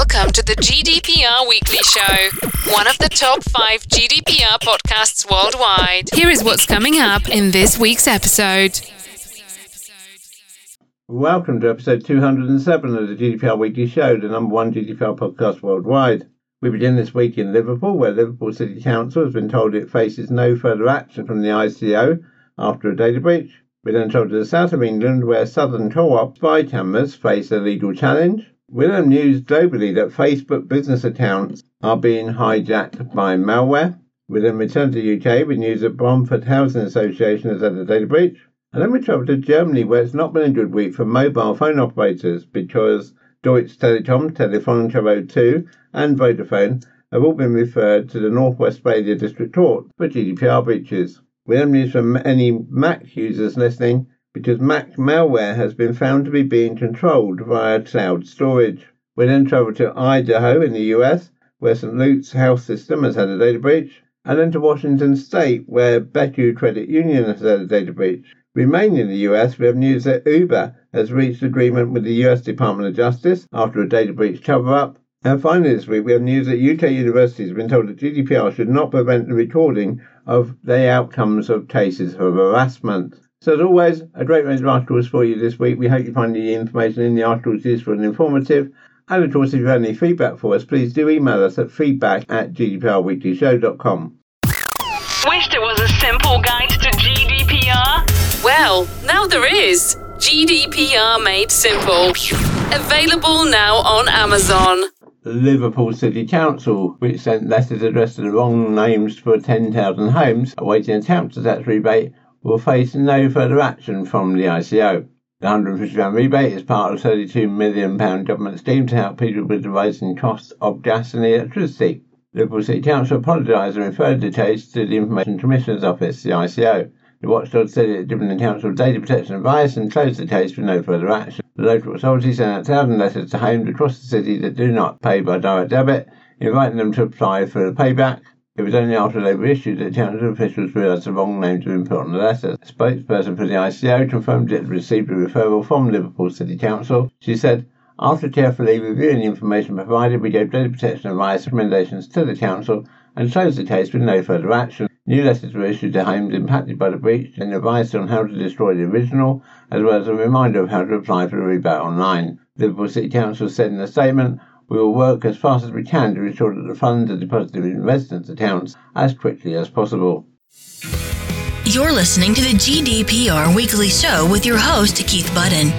Welcome to the GDPR Weekly Show, one of the top 5 GDPR podcasts worldwide. Here is what's coming up in this week's episode. Welcome to episode 207 of the GDPR Weekly Show, the number one GDPR podcast worldwide. We begin this week in Liverpool, where Liverpool City Council has been told it faces no further action from the ICO after a data breach. We're then told to the south of England, where Southern Co-op spy cameras face a legal challenge. We're then news globally that Facebook business accounts are being hijacked by malware. We then return to the UK with news that Bromford Housing Association has had a data breach. And then we travel to Germany, where it's not been a good week for mobile phone operators because Deutsche Telekom, Telefonica O2 and Vodafone have all been referred to the North Rhine-Westphalia District Court for GDPR breaches. We have news from any Mac users listening because Mac malware has been found to be being controlled via cloud storage. We then travel to Idaho in the US, where St. Luke's Health System has had a data breach, and then to Washington State, where BECU Credit Union has had a data breach. Remaining in the US, we have news that Uber has reached agreement with the US Department of Justice after a data breach cover-up. And finally this week, we have news that UK universities have been told that GDPR should not prevent the recording of the outcomes of cases of harassment. So as always, a great range of articles for you this week. We hope you find the information in the articles useful and informative. And of course, if you have any feedback for us, please do email us at feedback@gdprweeklyshow.com. Wished it was a simple guide to GDPR? Well, now there is. GDPR Made Simple. Available now on Amazon. Liverpool City Council, which sent letters addressed to the wrong names for 10,000 homes awaiting a council tax rebate, will face no further action from the ICO. The £150 rebate is part of a £32 million government scheme to help people with the rising costs of gas and electricity. Liverpool City Council apologised and referred the case to the Information Commissioner's Office, the ICO. The watchdog said it had given the council data protection advice and closed the case with no further action. The local authorities sent out 1,000 letters to homes across the city that do not pay by direct debit, inviting them to apply for a payback. It was only after they were issued that council officials realised the wrong names had been put on the letters. A spokesperson for the ICO confirmed it had received a referral from Liverpool City Council. She said, "After carefully reviewing the information provided, we gave data protection advice recommendations to the council and closed the case with no further action. New letters were issued to homes impacted by the breach and advice on how to destroy the original, as well as a reminder of how to apply for the rebate online." Liverpool City Council said in a statement, "We will work as fast as we can to ensure that the funds are deposited in residents' accounts as quickly as possible." You're listening to the GDPR Weekly Show with your host, Keith Budden.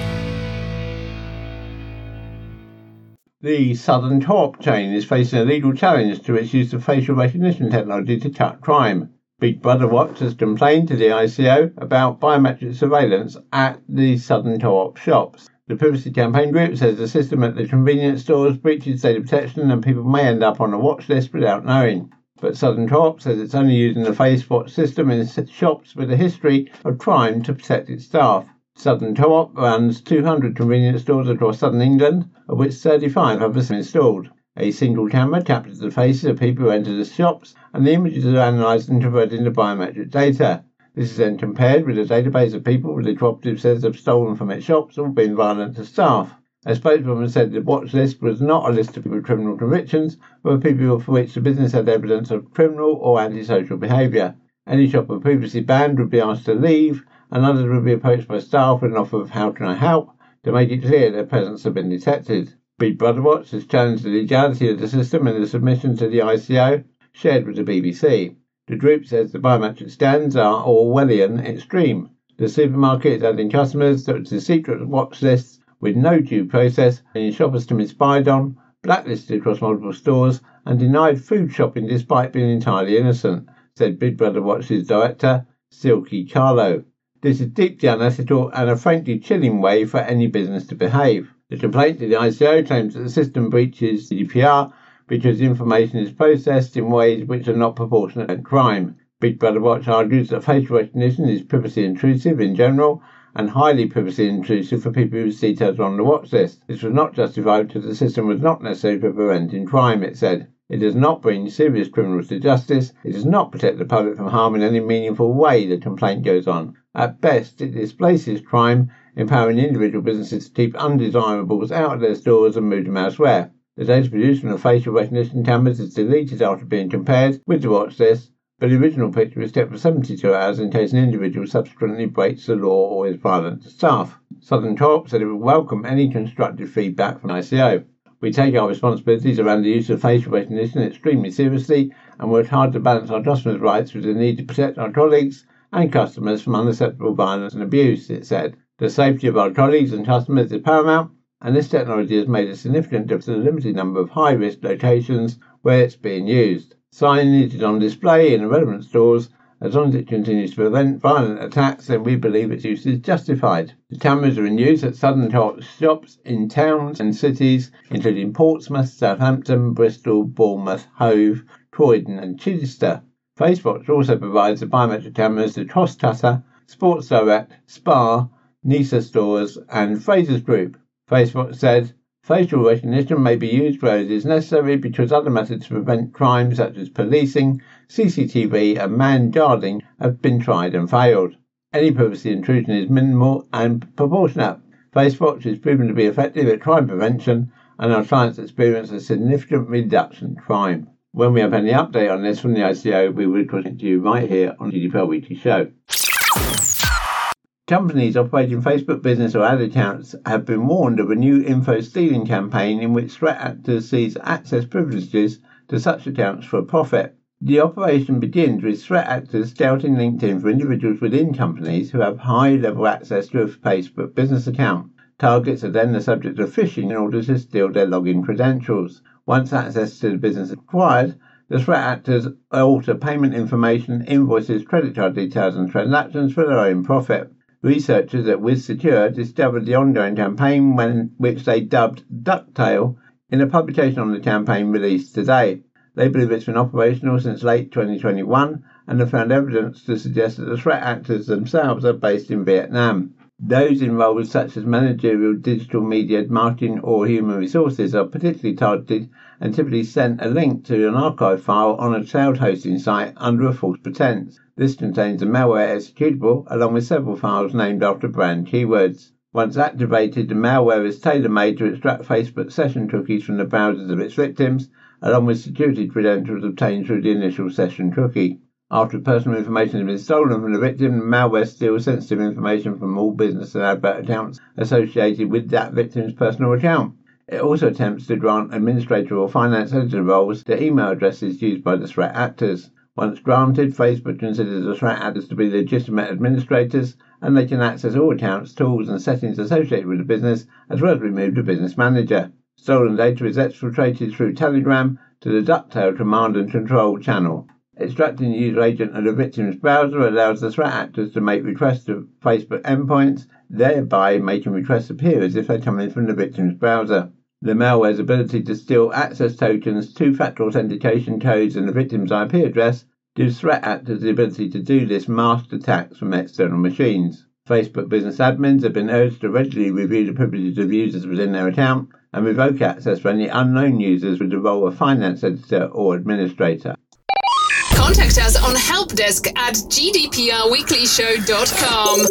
The Southern Co-op chain is facing a legal challenge to its use of facial recognition technology to cut crime. Big Brother Watch has complained to the ICO about biometric surveillance at the Southern Co-op shops. The Privacy Campaign Group says the system at the convenience stores breaches data protection and people may end up on a watch list without knowing. But Southern Co-op says it's only using the Facewatch system in shops with a history of crime to protect its staff. Southern Co-op runs 200 convenience stores across southern England, of which 35 have been installed. A single camera captures the faces of people who enter the shops, and the images are analysed and converted into biometric data. This is then compared with a database of people who the cooperative says have stolen from its shops or been violent to staff. A spokeswoman said the watch list was not a list of people with criminal convictions, but people for which the business had evidence of criminal or antisocial behaviour. Any shopper previously banned would be asked to leave, and others would be approached by staff with an offer of "How can I help?" to make it clear their presence had been detected. Big Brother Watch has challenged the legality of the system in a submission to the ICO shared with the BBC. The group says the biometric scans are Orwellian extreme. The supermarket is adding customers to secret watch lists with no due process, and shoppers can be spied on, blacklisted across multiple stores, and denied food shopping despite being entirely innocent, said Big Brother Watch's director, Silky Carlo. "This is deeply unethical and a frankly chilling way for any business to behave." The complaint to the ICO claims that the system breaches GDPR because information is processed in ways which are not proportionate to crime. Big Brother Watch argues that facial recognition is privacy intrusive in general and highly privacy intrusive for people whose details are on the watch list. This was not justified because the system was not necessary for preventing crime, it said. "It does not bring serious criminals to justice. It does not protect the public from harm in any meaningful way," the complaint goes on. "At best, it displaces crime, empowering individual businesses to keep undesirables out of their stores and move them elsewhere. The data produced from the facial recognition cameras is deleted after being compared with the watch list, but the original picture is kept for 72 hours in case an individual subsequently breaks the law or is violent to staff. Southern Co-op said it would welcome any constructive feedback from ICO. We take our responsibilities around the use of facial recognition extremely seriously and work hard to balance our customers' rights with the need to protect our colleagues and customers from unacceptable violence and abuse, it said. The safety of our colleagues and customers is paramount, and this technology has made a significant difference to the limited number of high-risk locations where it's being used. Signage is on display in the relevant stores. As long as it continues to prevent violent attacks, then we believe its use is justified. The cameras are in use at Southern Co-op shops in towns and cities, including Portsmouth, Southampton, Bristol, Bournemouth, Hove, Croydon and Chichester. Facewatch also provides the biometric cameras to Costcutter, Sports Direct, Spa, Nisa Stores and Fraser's Group. Facewatch said, facial recognition may be used where it is necessary because other methods to prevent crime such as policing, CCTV and man guarding have been tried and failed. Any privacy intrusion is minimal and proportionate. Facewatch is proven to be effective at crime prevention and our clients experience a significant reduction in crime. When we have any update on this from the ICO, we will contact you right here on GDPR Weekly Show. Companies operating Facebook business or ad accounts have been warned of a new info-stealing campaign in which threat actors seize access privileges to such accounts for a profit. The operation begins with threat actors scouting LinkedIn for individuals within companies who have high-level access to a Facebook business account. Targets are then the subject of phishing in order to steal their login credentials. Once access to the business is acquired, the threat actors alter payment information, invoices, credit card details and transactions for their own profit. Researchers at WithSecure discovered the ongoing campaign, which they dubbed Ducktail, in a publication on the campaign released today. They believe it's been operational since late 2021 and have found evidence to suggest that the threat actors themselves are based in Vietnam. Those in roles such as managerial, digital media, marketing or human resources are particularly targeted and typically sent a link to an archive file on a cloud hosting site under a false pretense. This contains a malware executable along with several files named after brand keywords. Once activated, the malware is tailor-made to extract Facebook session cookies from the browsers of its victims, along with security credentials obtained through the initial session cookie. After personal information has been stolen from the victim, the malware steals sensitive information from all business and advert accounts associated with that victim's personal account. It also attempts to grant administrator or finance editor roles to email addresses used by the threat actors. Once granted, Facebook considers the threat actors to be legitimate administrators and they can access all accounts, tools and settings associated with the business as well as remove the business manager. Stolen data is exfiltrated through Telegram to the Ducktail command and control channel. Extracting the user agent of the victim's browser allows the threat actors to make requests to Facebook endpoints, thereby making requests appear as if they come in from the victim's browser. The malware's ability to steal access tokens, two-factor authentication codes and the victim's IP address gives threat actors the ability to do this masked attacks from external machines. Facebook business admins have been urged to regularly review the privileges of users within their account and revoke access for any unknown users with the role of finance editor or administrator. Contact us on helpdesk at gdprweeklyshow.com.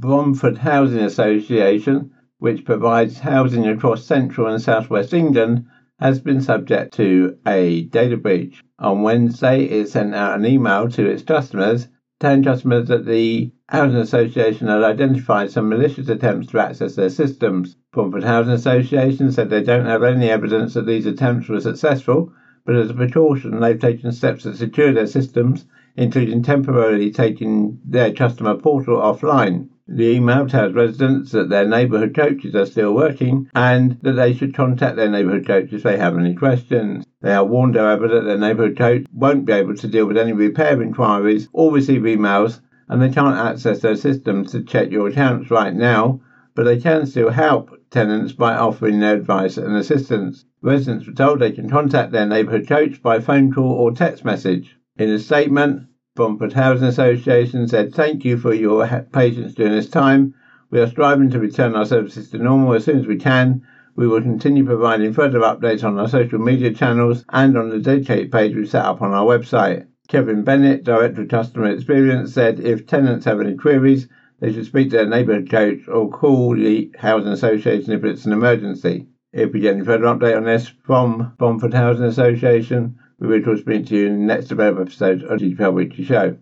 Bromford Housing Association, which provides housing across central and southwest England, has been subject to a data breach. On Wednesday, it sent out an email to its customers, telling customers that the Housing Association had identified some malicious attempts to access their systems. Bromford Housing Association said they don't have any evidence that these attempts were successful, but as a precaution, they've taken steps to secure their systems, including temporarily taking their customer portal offline. The email tells residents that their neighbourhood coaches are still working and that they should contact their neighbourhood coach if they have any questions. They are warned, however, that their neighbourhood coach won't be able to deal with any repair inquiries or receive emails, and they can't access their systems to check your accounts right now, but they can still help tenants by offering their advice and assistance. Residents were told they can contact their neighbourhood coach by phone call or text message. In a statement, Bromford Housing Association said, "Thank you for your patience during this time. We are striving to return our services to normal as soon as we can. We will continue providing further updates on our social media channels and on the dedicated page we set up on our website." Kevin Bennett, Director of Customer Experience, said if tenants have any queries, they should speak to their neighbourhood coach or call the Housing Association if it's an emergency. If we get any further update on this from Bromford Housing Association, we will speak to you in the next available episode of GDPR Weekly Show.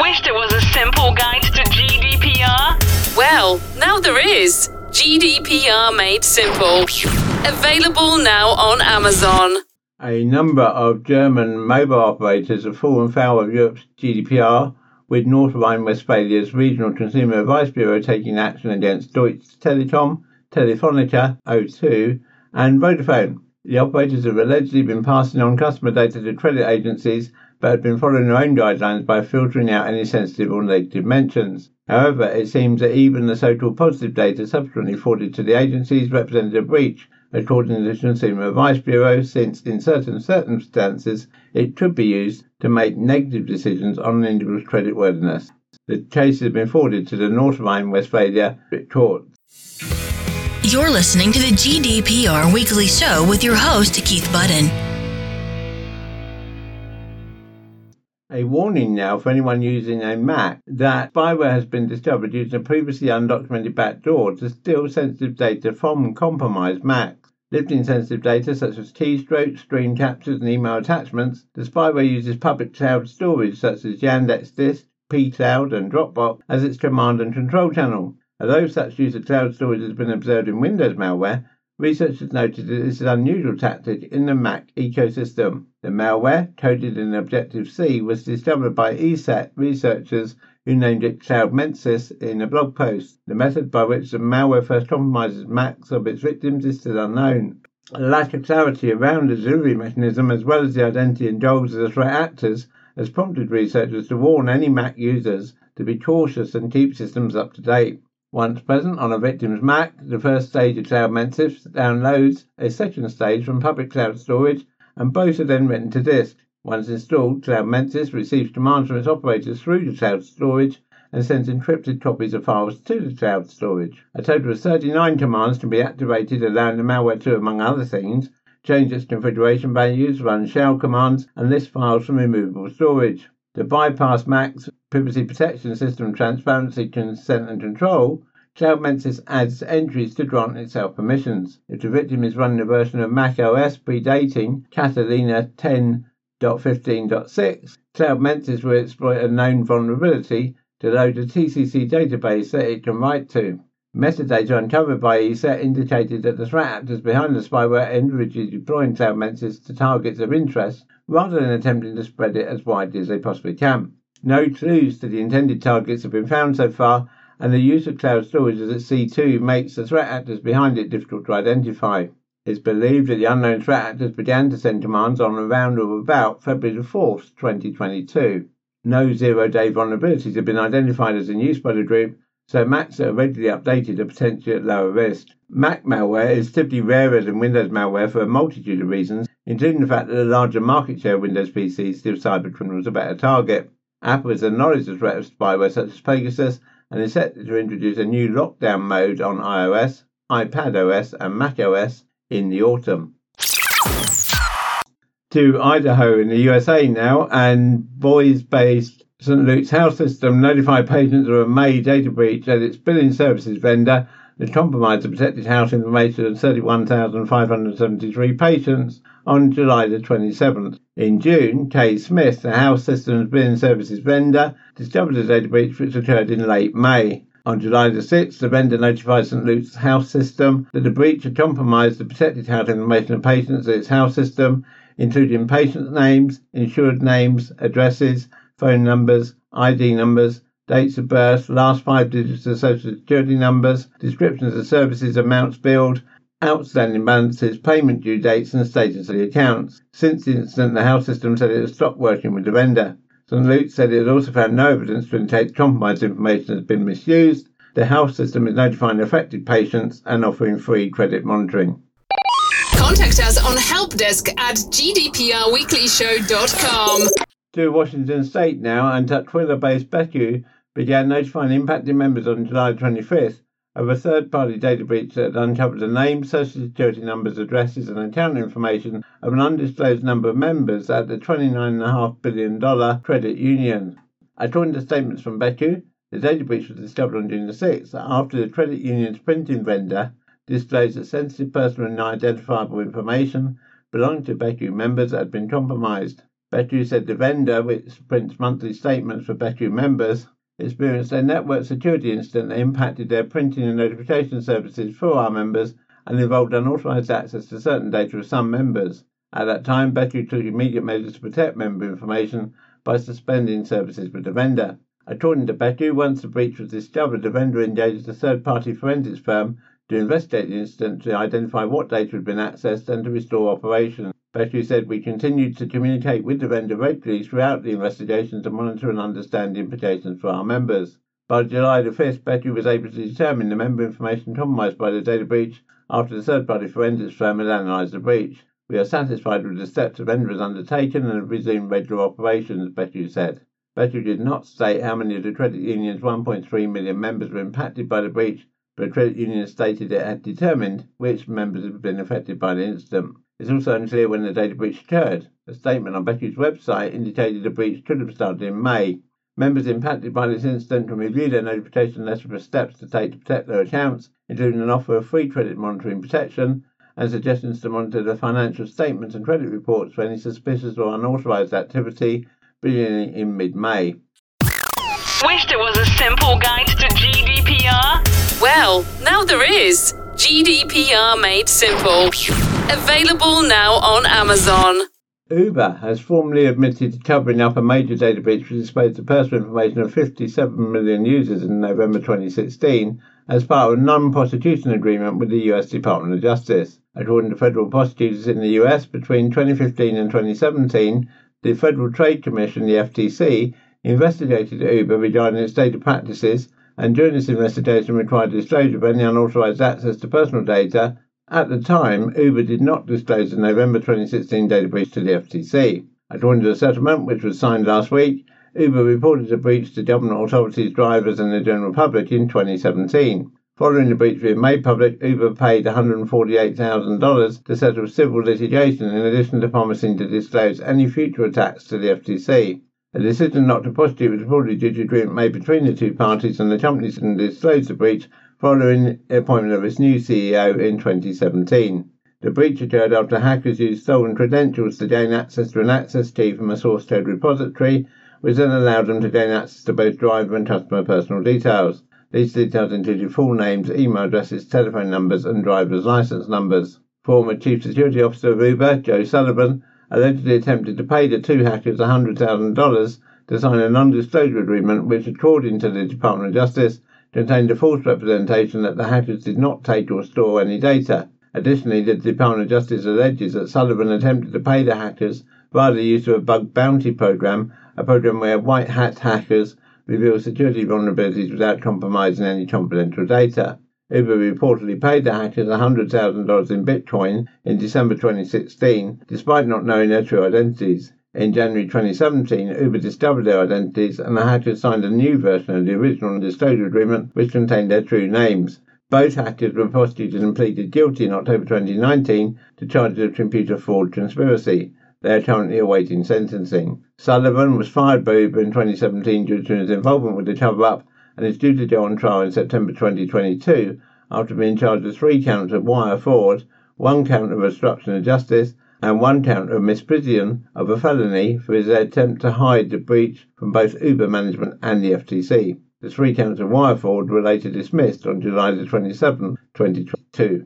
Wished it was a simple guide to GDPR? Well, now there is. GDPR Made Simple. Available now on Amazon. A number of German mobile operators have fallen foul of Europe's GDPR, with North Rhine-Westphalia's Regional Consumer Advice Bureau taking action against Deutsche Telekom, Telefonica, O2 and Vodafone. The operators have allegedly been passing on customer data to credit agencies, but have been following their own guidelines by filtering out any sensitive or negative mentions. However, it seems that even the so-called positive data subsequently forwarded to the agencies represented a breach, according to the Consumer Advice Bureau, since in certain circumstances it could be used to make negative decisions on an individual's creditworthiness. The case has been forwarded to the North Rhine-Westphalia Court. You're listening to the GDPR Weekly Show with your host, Keith Budden. A warning now for anyone using a Mac that spyware has been discovered using a previously undocumented backdoor to steal sensitive data from compromised Macs. Lifting sensitive data such as keystrokes, screen captures and email attachments, the spyware uses public cloud storage such as Yandex Disk, P-Cloud and Dropbox as its command and control channel. Although such use of cloud storage has been observed in Windows malware, researchers noted that this is an unusual tactic in the Mac ecosystem. The malware, coded in Objective-C, was discovered by ESET researchers who named it CloudMensis in a blog post. The method by which the malware first compromises Macs of its victims is still unknown. A lack of clarity around the delivery mechanism as well as the identity and goals of the threat actors has prompted researchers to warn any Mac users to be cautious and keep systems up to date. Once present on a victim's Mac, the first stage of CloudMensis downloads a second stage from public cloud storage, and both are then written to disk. Once installed, CloudMensis receives commands from its operators through the cloud storage and sends encrypted copies of files to the cloud storage. A total of 39 commands can be activated, allowing the malware to, among other things, change its configuration values, run shell commands, and list files from removable storage. To bypass Mac's Privacy Protection System Transparency, Consent and Control, CloudMensis adds entries to grant itself permissions. If the victim is running a version of macOS predating Catalina 10.15.6, CloudMensis will exploit a known vulnerability to load a TCC database that it can write to. Metadata uncovered by ESET indicated that the threat actors behind the spyware are individually deploying CloudMensis to targets of interest rather than attempting to spread it as widely as they possibly can. No clues to the intended targets have been found so far, and the use of cloud storage as its C2 makes the threat actors behind it difficult to identify. It's believed that the unknown threat actors began to send commands on around or about February 4, 2022. No zero-day vulnerabilities have been identified as in use by the group, so Macs that are regularly updated are potentially at lower risk. Mac malware is typically rarer than Windows malware for a multitude of reasons, including the fact that the larger market share of Windows PCs gives cybercriminals a better target. Apple has acknowledged the threat of spyware such as Pegasus and is set to introduce a new lockdown mode on iOS, iPadOS and macOS in the autumn. To Idaho in the USA now, and Boise-based St. Luke's Health System notified patients of a May data breach at its billing services vendor that compromised the protected health information of 31,573 patients on July the 27th. In June, Kay Smith, the health system's billing services vendor, discovered a data breach which occurred in late May. On July the 6th, the vendor notified St. Luke's Health System that the breach had compromised the protected health information of patients at its health system, including patient names, insured names, addresses, phone numbers, ID numbers, dates of birth, last 5 digits of social security numbers, descriptions of services, amounts billed, outstanding balances, payment due dates and status of the accounts. Since the incident, the health system said it had stopped working with the vendor. St. Luke's said it had also found no evidence to indicate compromised information has been misused. The health system is notifying affected patients and offering free credit monitoring. Contact us on helpdesk@gdprweeklyshow.com. To Washington State now, and Tukwila-based BECU began notifying impacted members on July 25th of a third-party data breach that had uncovered the names, social security numbers, addresses and account information of an undisclosed number of members at the $29.5 billion credit union. According to statements from BECU, the data breach was discovered on June 6th after the credit union's printing vendor displays that sensitive personal and identifiable information belonging to BECU members had been compromised. BECU said the vendor, which prints monthly statements for BECU members, experienced a network security incident that impacted their printing and notification services for our members and involved unauthorized access to certain data of some members. At that time, BECU took immediate measures to protect member information by suspending services with the vendor. According to BECU, once the breach was discovered, the vendor engaged a third-party forensics firm to investigate the incident, to identify what data had been accessed and to restore operations. BECU said, "We continued to communicate with the vendor regularly throughout the investigation to monitor and understand the implications for our members." By July the 5th, BECU was able to determine the member information compromised by the data breach after the third-party forensics firm had analysed the breach. "We are satisfied with the steps the vendor has undertaken and have resumed regular operations," BECU said. BECU did not state how many of the credit union's 1.3 million members were impacted by the breach, but the credit union stated it had determined which members had been affected by the incident. It's also unclear when the data breach occurred. A statement on BECU's website indicated the breach could have started in May. Members impacted by this incident can review their notification letter for steps to take to protect their accounts, including an offer of free credit monitoring protection and suggestions to monitor the financial statements and credit reports for any suspicious or unauthorized activity beginning in mid-May. Wished it was a simple guide to GDPR? Well, now there is. GDPR made simple. Available now on Amazon. Uber has formally admitted to covering up a major data breach which exposed the personal information of 57 million users in November 2016 as part of a non-prosecution agreement with the US Department of Justice. According to federal prosecutors in the US, between 2015 and 2017, the Federal Trade Commission, the FTC, investigated Uber regarding its data practices and during this investigation required disclosure of any unauthorized access to personal data. At the time, Uber did not disclose the November 2016 data breach to the FTC. According to the settlement, which was signed last week, Uber reported the breach to government authorities, drivers and the general public in 2017. Following the breach being made public, Uber paid $148,000 to settle civil litigation in addition to promising to disclose any future attacks to the FTC. A decision not to prosecute was reportedly due to agreement made between the two parties, and the company didn't disclose the breach following the appointment of its new CEO in 2017. The breach occurred after hackers used stolen credentials to gain access to an access key from a source code repository, which then allowed them to gain access to both driver and customer personal details. These details included full names, email addresses, telephone numbers and driver's license numbers. Former Chief Security Officer of Uber, Joe Sullivan, allegedly attempted to pay the two hackers $100,000 to sign a non-disclosure agreement which, according to the Department of Justice, contained a false representation that the hackers did not take or store any data. Additionally, the Department of Justice alleges that Sullivan attempted to pay the hackers via the use of a bug bounty program, a program where white hat hackers reveal security vulnerabilities without compromising any confidential data. Uber reportedly paid the hackers $100,000 in Bitcoin in December 2016, despite not knowing their true identities. In January 2017, Uber discovered their identities and the hackers signed a new version of the original disclosure agreement which contained their true names. Both hackers were prosecuted and pleaded guilty in October 2019 to charges of computer fraud conspiracy. They are currently awaiting sentencing. Sullivan was fired by Uber in 2017 due to his involvement with the cover-up and is due to go on trial in September 2022 after being charged with 3 counts of wire fraud, 1 count of obstruction of justice, and 1 count of misprision of a felony for his attempt to hide the breach from both Uber management and the FTC. The 3 counts of wire fraud were later dismissed on July 27, 2022.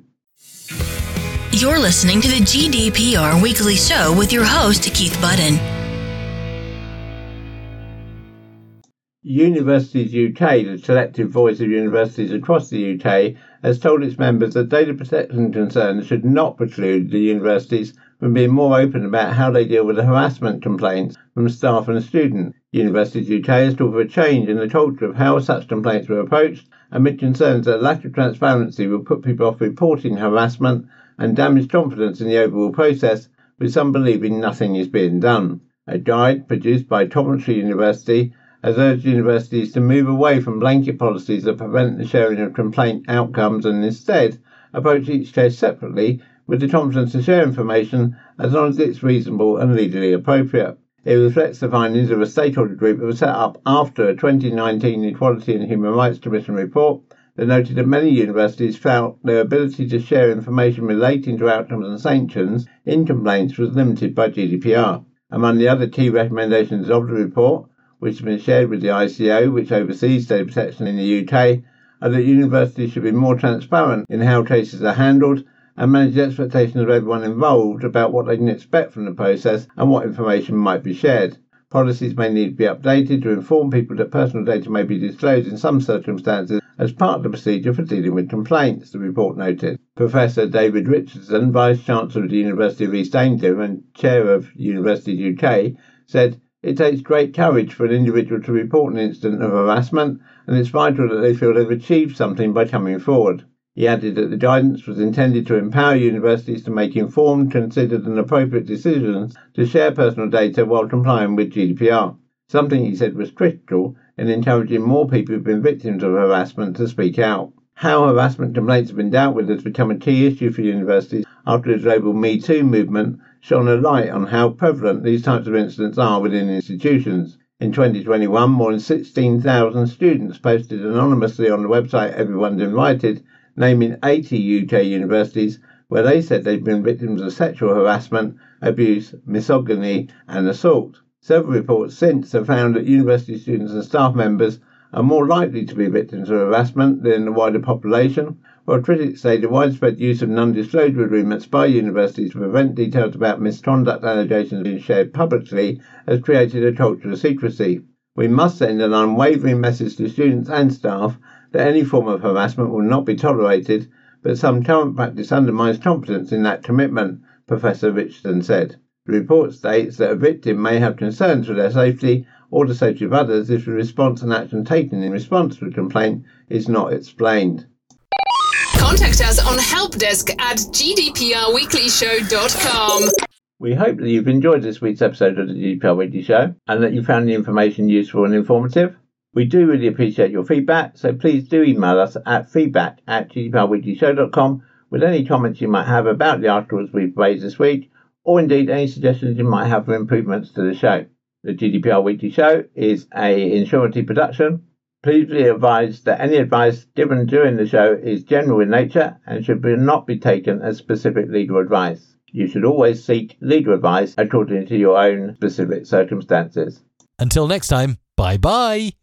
You're listening to the GDPR Weekly Show with your host, Keith Budden. Universities UK, the collective voice of universities across the UK, has told its members that data protection concerns should not preclude the universities from being more open about how they deal with the harassment complaints from staff and students. Universities UK has called for a change in the culture of how such complaints were approached amid concerns that a lack of transparency will put people off reporting harassment and damage confidence in the overall process, with some believing nothing is being done. A guide produced by Coventry University has urged universities to move away from blanket policies that prevent the sharing of complaint outcomes and instead approach each case separately, with the confidence to share information as long as it's reasonable and legally appropriate. It reflects the findings of a stakeholder group that was set up after a 2019 Equality and Human Rights Commission report They noted that many universities felt their ability to share information relating to outcomes and sanctions in complaints was limited by GDPR. Among the other key recommendations of the report, which has been shared with the ICO, which oversees data protection in the UK, are that universities should be more transparent in how cases are handled and manage the expectations of everyone involved about what they can expect from the process and what information might be shared. Policies may need to be updated to inform people that personal data may be disclosed in some circumstances as part of the procedure for dealing with complaints, the report noted. Professor David Richardson, Vice-Chancellor of the University of East Anglia and Chair of Universities UK, said, "It takes great courage for an individual to report an incident of harassment, and it's vital that they feel they've achieved something by coming forward." He added that the guidance was intended to empower universities to make informed, considered and appropriate decisions to share personal data while complying with GDPR, something he said was critical in encouraging more people who've been victims of harassment to speak out. How harassment complaints have been dealt with has become a key issue for universities after the global Me Too movement shone a light on how prevalent these types of incidents are within institutions. In 2021, more than 16,000 students posted anonymously on the website Everyone's Invited, naming 80 UK universities where they said they've been victims of sexual harassment, abuse, misogyny and assault. Several reports since have found that university students and staff members are more likely to be victims of harassment than the wider population, while critics say the widespread use of non-disclosure agreements by universities to prevent details about misconduct allegations being shared publicly has created a culture of secrecy. We must send an unwavering message to students and staff that any form of harassment will not be tolerated, but some current practice undermines confidence in that commitment, Professor Richardson said. The report states that a victim may have concerns for their safety or the safety of others if the response and action taken in response to a complaint is not explained. Contact us on helpdesk@gdprweeklyshow.com. We hope that you've enjoyed this week's episode of the GDPR Weekly Show and that you found the information useful and informative. We do really appreciate your feedback, so please do email us at feedback@gdprweeklyshow.com with any comments you might have about the articles we've raised this week, or indeed any suggestions you might have for improvements to the show. The GDPR Weekly Show is a Insurance production. Please be advised that any advice given during the show is general in nature and should not be taken as specific legal advice. You should always seek legal advice according to your own specific circumstances. Until next time, bye-bye.